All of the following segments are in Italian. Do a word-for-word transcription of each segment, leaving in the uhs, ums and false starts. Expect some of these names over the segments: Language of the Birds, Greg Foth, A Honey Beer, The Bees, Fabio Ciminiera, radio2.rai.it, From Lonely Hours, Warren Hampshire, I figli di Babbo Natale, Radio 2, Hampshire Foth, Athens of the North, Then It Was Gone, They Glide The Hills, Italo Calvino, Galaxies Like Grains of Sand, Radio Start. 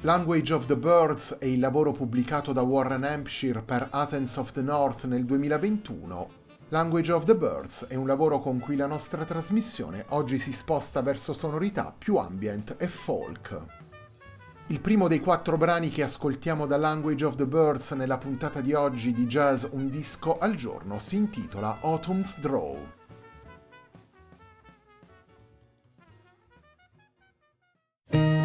Language of the Birds è il lavoro pubblicato da Warren Hampshire per Athens of the North nel duemilaventuno. Language of the Birds è un lavoro con cui la nostra trasmissione oggi si sposta verso sonorità più ambient e folk. Il primo dei quattro brani che ascoltiamo da Language of the Birds nella puntata di oggi di Jazz Un Disco al Giorno si intitola Autumn's Draw. Thank you.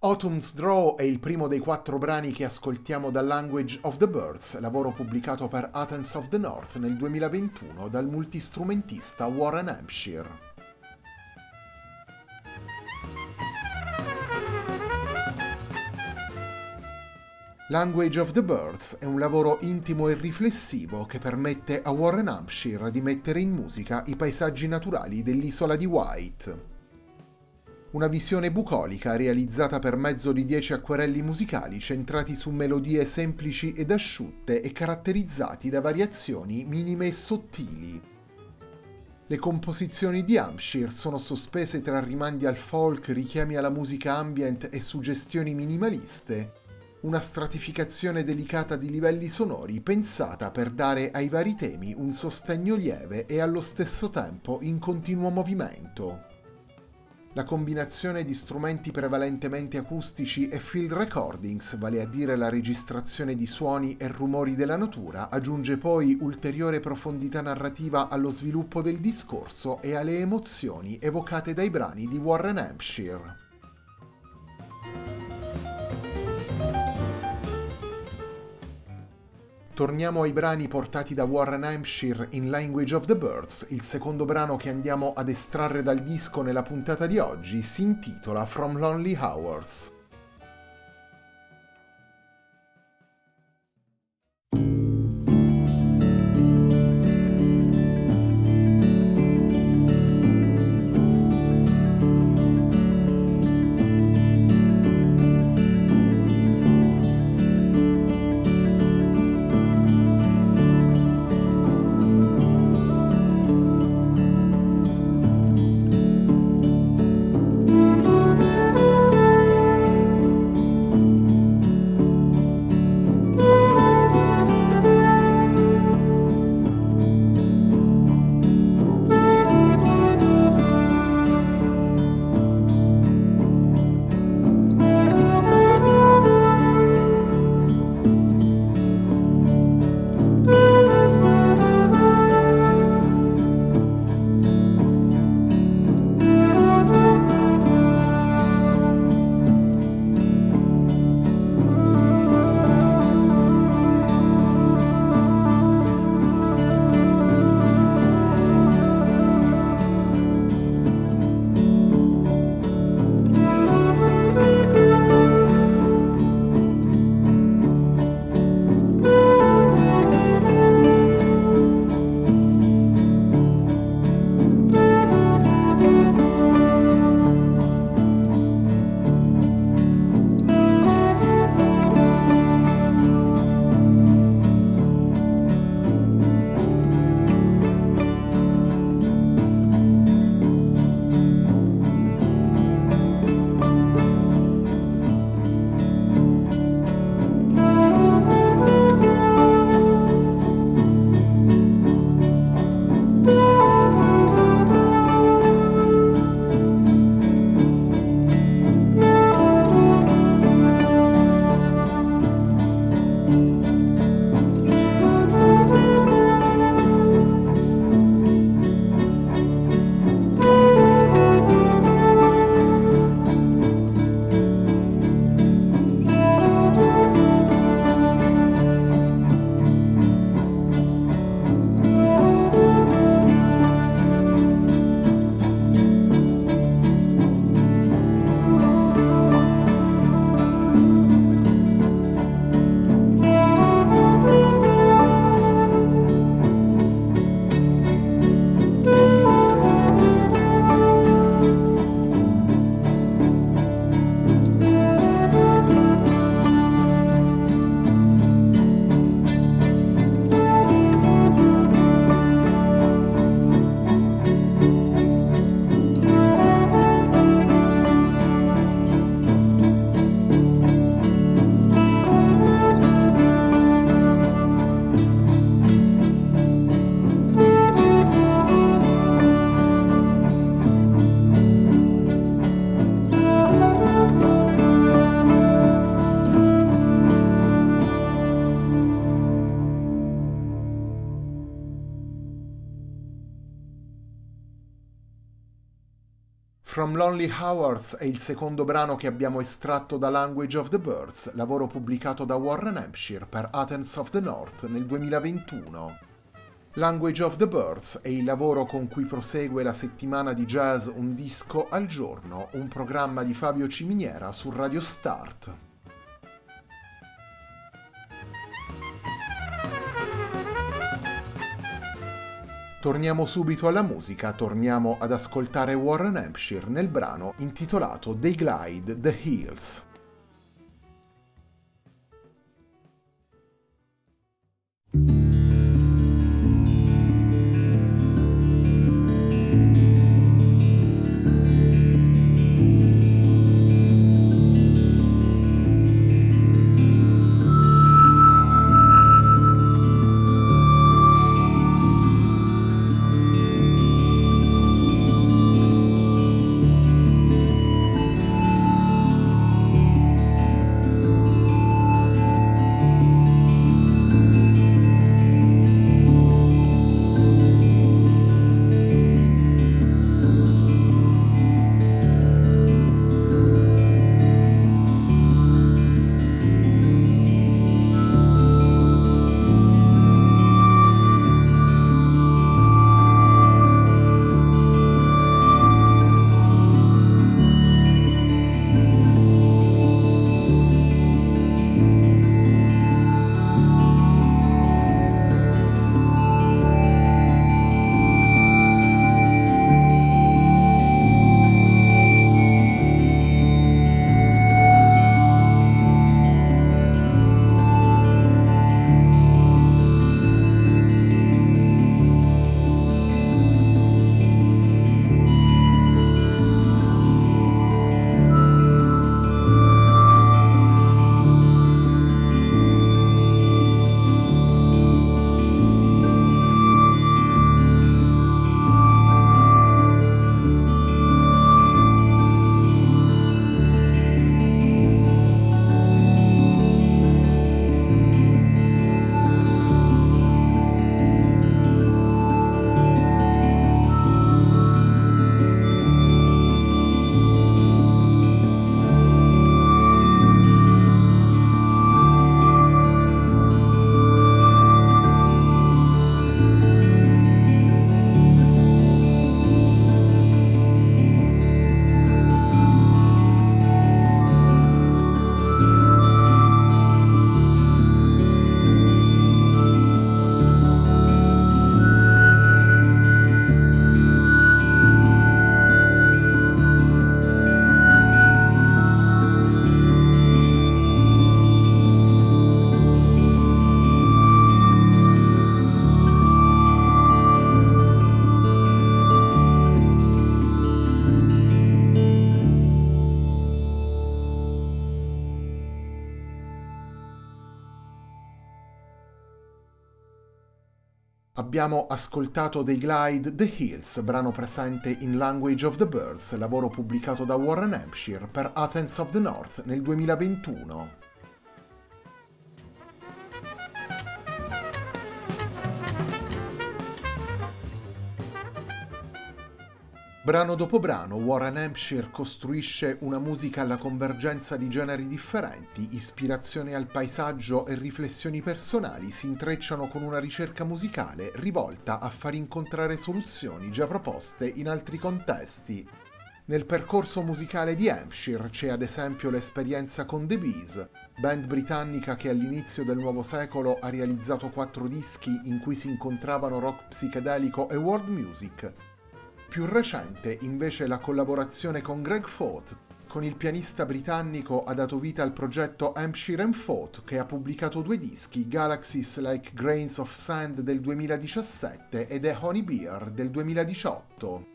Autumn's Draw è il primo dei quattro brani che ascoltiamo da Language of the Birds, lavoro pubblicato per Athens of the North nel duemilaventuno dal multistrumentista Warren Hampshire. Language of the Birds è un lavoro intimo e riflessivo che permette a Warren Hampshire di mettere in musica i paesaggi naturali dell'isola di Wight. Una visione bucolica realizzata per mezzo di dieci acquerelli musicali centrati su melodie semplici ed asciutte e caratterizzati da variazioni minime e sottili. Le composizioni di Hampshire sono sospese tra rimandi al folk, richiami alla musica ambient e suggestioni minimaliste, una stratificazione delicata di livelli sonori pensata per dare ai vari temi un sostegno lieve e allo stesso tempo in continuo movimento. La combinazione di strumenti prevalentemente acustici e field recordings, vale a dire la registrazione di suoni e rumori della natura, aggiunge poi ulteriore profondità narrativa allo sviluppo del discorso e alle emozioni evocate dai brani di Warren Hampshire. Torniamo ai brani portati da Warren Hampshire in Language of the Birds. Il secondo brano che andiamo ad estrarre dal disco nella puntata di oggi si intitola From Lonely Hours. From Lonely Hours è il secondo brano che abbiamo estratto da Language of the Birds, lavoro pubblicato da Warren Hampshire per Athens of the North nel duemilaventuno. Language of the Birds è il lavoro con cui prosegue la settimana di jazz Un disco al giorno, un programma di Fabio Ciminiera su Radio Start. Torniamo subito alla musica, torniamo ad ascoltare Warren Hampshire nel brano intitolato They Glide The Hills. Abbiamo ascoltato They Glide The Hills, brano presente in Language of the Birds, lavoro pubblicato da Warren Hampshire per Athens of the North nel duemilaventuno. Brano dopo brano, Warren Hampshire costruisce una musica alla convergenza di generi differenti, ispirazione al paesaggio e riflessioni personali si intrecciano con una ricerca musicale rivolta a far incontrare soluzioni già proposte in altri contesti. Nel percorso musicale di Hampshire c'è ad esempio l'esperienza con The Bees, band britannica che all'inizio del nuovo secolo ha realizzato quattro dischi in cui si incontravano rock psichedelico e world music. Più recente, invece, la collaborazione con Greg Foth, con il pianista britannico ha dato vita al progetto Hampshire Foth, che ha pubblicato due dischi, Galaxies Like Grains of Sand del duemiladiciassette ed A Honey Beer del duemiladiciotto.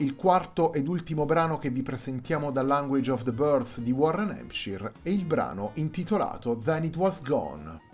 Il quarto ed ultimo brano che vi presentiamo da Language of the Birds di Warren Hampshire è il brano intitolato Then It Was Gone.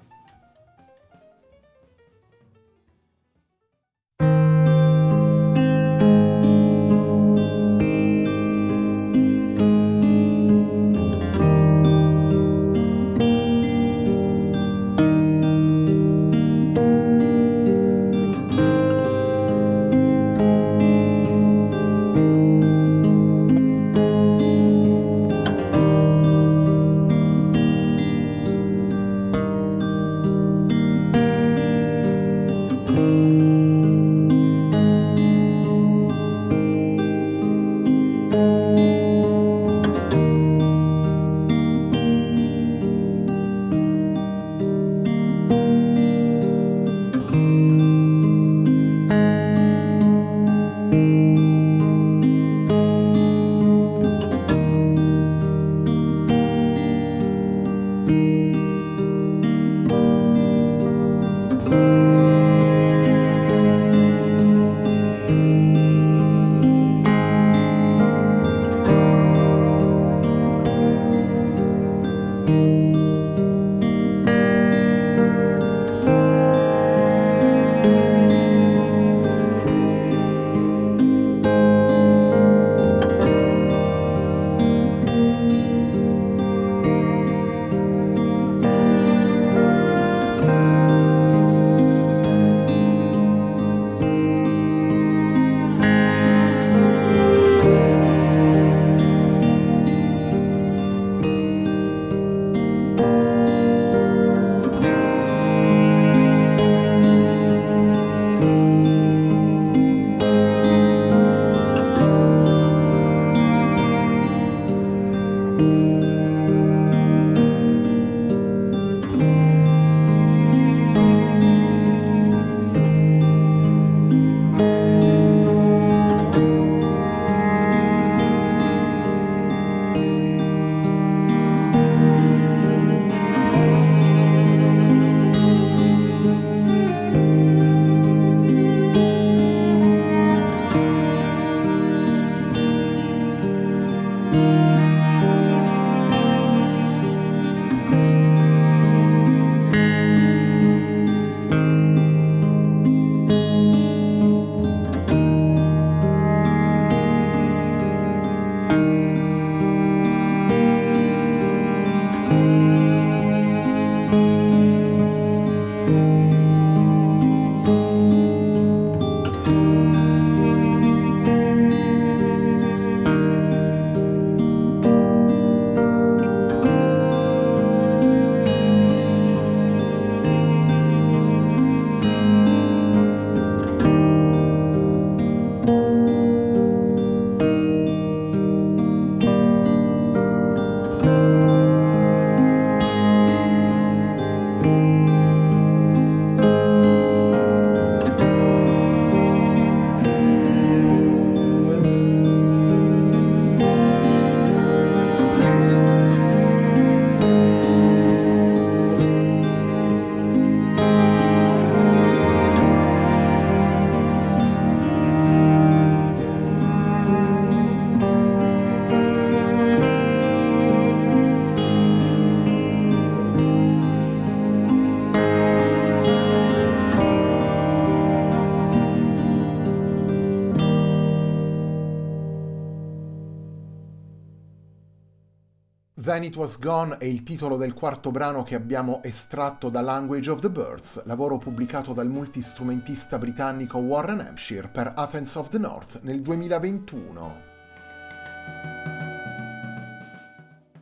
Then It Was Gone è il titolo del quarto brano che abbiamo estratto da Language of the Birds, lavoro pubblicato dal multistrumentista britannico Warren Hampshire per Athens of the North nel duemilaventuno.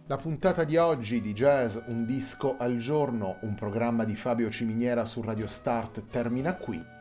La puntata di oggi di Jazz, un disco al giorno, un programma di Fabio Ciminiera su Radio Start, termina qui.